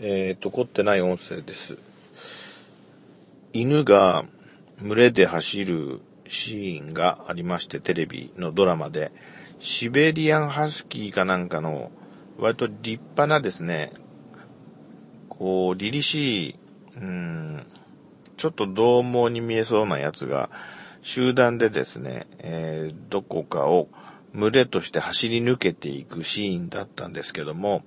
凝ってない音声です。犬が群れで走るシーンがありまして、テレビのドラマで、シベリアンハスキーかなんかの、割と立派なですね、こう、凛々しい、ちょっと獰猛に見えそうなやつが、集団でですね、どこかを群れとして走り抜けていくシーンだったんですけども、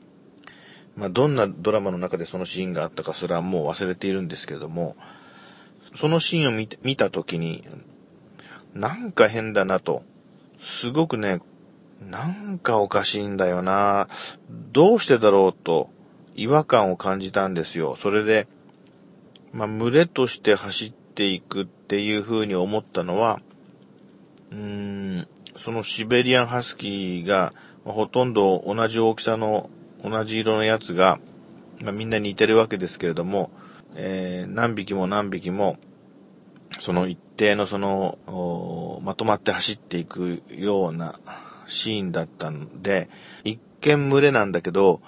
まあ、どんなドラマの中でそのシーンがあったかすらもう忘れているんですけども、そのシーンを見たときに、なんか変だなと、すごくね、なんかおかしいんだよな、どうしてだろうと違和感を感じたんですよ。それで、まあ、群れとして走っていくっていう風に思ったのは、そのシベリアンハスキーが、ほとんど同じ大きさの、同じ色のやつが、まあ、みんな似てるわけですけれども、何匹も何匹も、その一定のその、まとまって走っていくようなシーンだったので、一見群れなんだけど、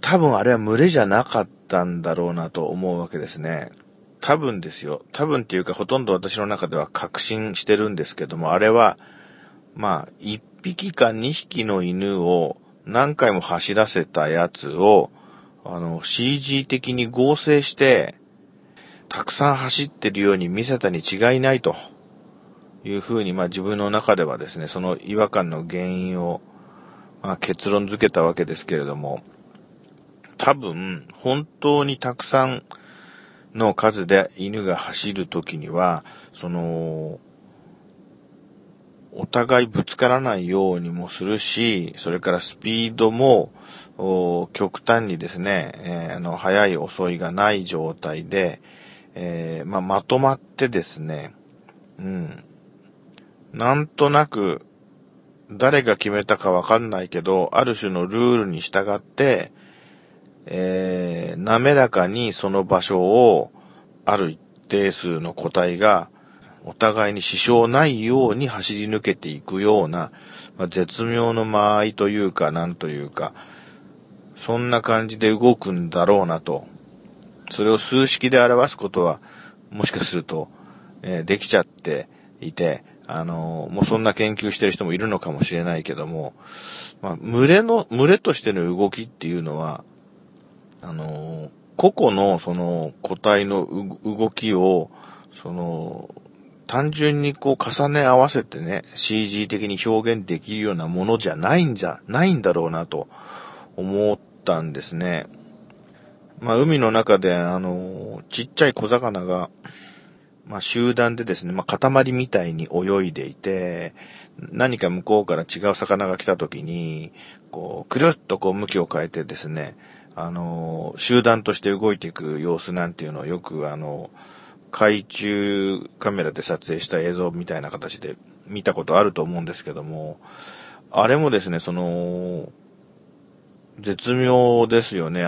多分あれは群れじゃなかったんだろうなと思うわけですね。多分ですよ。多分っていうかほとんど私の中では確信してるんですけども、あれは、まあ、一匹か二匹の犬を何回も走らせたやつを、CG 的に合成して、たくさん走ってるように見せたに違いないというふうに、まあ自分の中ではですね、その違和感の原因を、まあ、結論付けたわけですけれども、多分本当にたくさんの数で犬が走るときには、そのお互いぶつからないようにもするし、それからスピードも極端にですね、速い遅いがない状態で、まあ、まとまってですね、なんとなく誰が決めたかわかんないけど、ある種のルールに従って、滑らかにその場所をある一定数の個体がお互いに支障ないように走り抜けていくような、まあ、絶妙の間合いというかなんというか、そんな感じで動くんだろうなと。それを数式で表すことはもしかすると、できちゃっていて、もうそんな研究してる人もいるのかもしれないけども、まあ、群れとしての動きっていうのは、個々のその個体の動きを、その、単純にこう重ね合わせてね、CG 的に表現できるようなものじゃないんじゃないんだろうなと思ったんですね。まあ、海の中で、ちっちゃい小魚が、まあ、集団でですね、まあ、塊みたいに泳いでいて、何か向こうから違う魚が来た時に、こう、くるっとこう向きを変えてですね、集団として動いていく様子なんていうのをよく海中カメラで撮影した映像みたいな形で見たことあると思うんですけども、あれもですね、その、絶妙ですよね、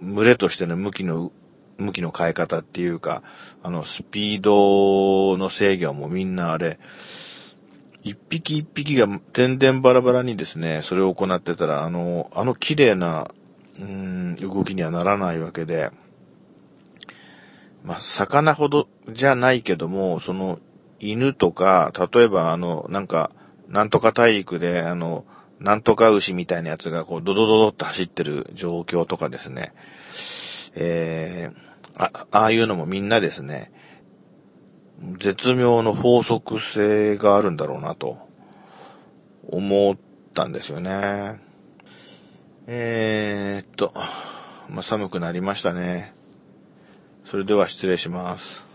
群れとしての向きの変え方っていうか、スピードの制御もみんなあれ、一匹一匹が点々バラバラにですね、それを行ってたら、綺麗な、動きにはならないわけで、まあ、魚ほどじゃないけども、その、犬とか、例えばなんとか大陸で、なんとか牛みたいなやつが、こう、ドドドドって走ってる状況とかですね、ああいうのもみんなですね、絶妙の法則性があるんだろうなと、思ったんですよね。まあ、寒くなりましたね。それでは失礼します。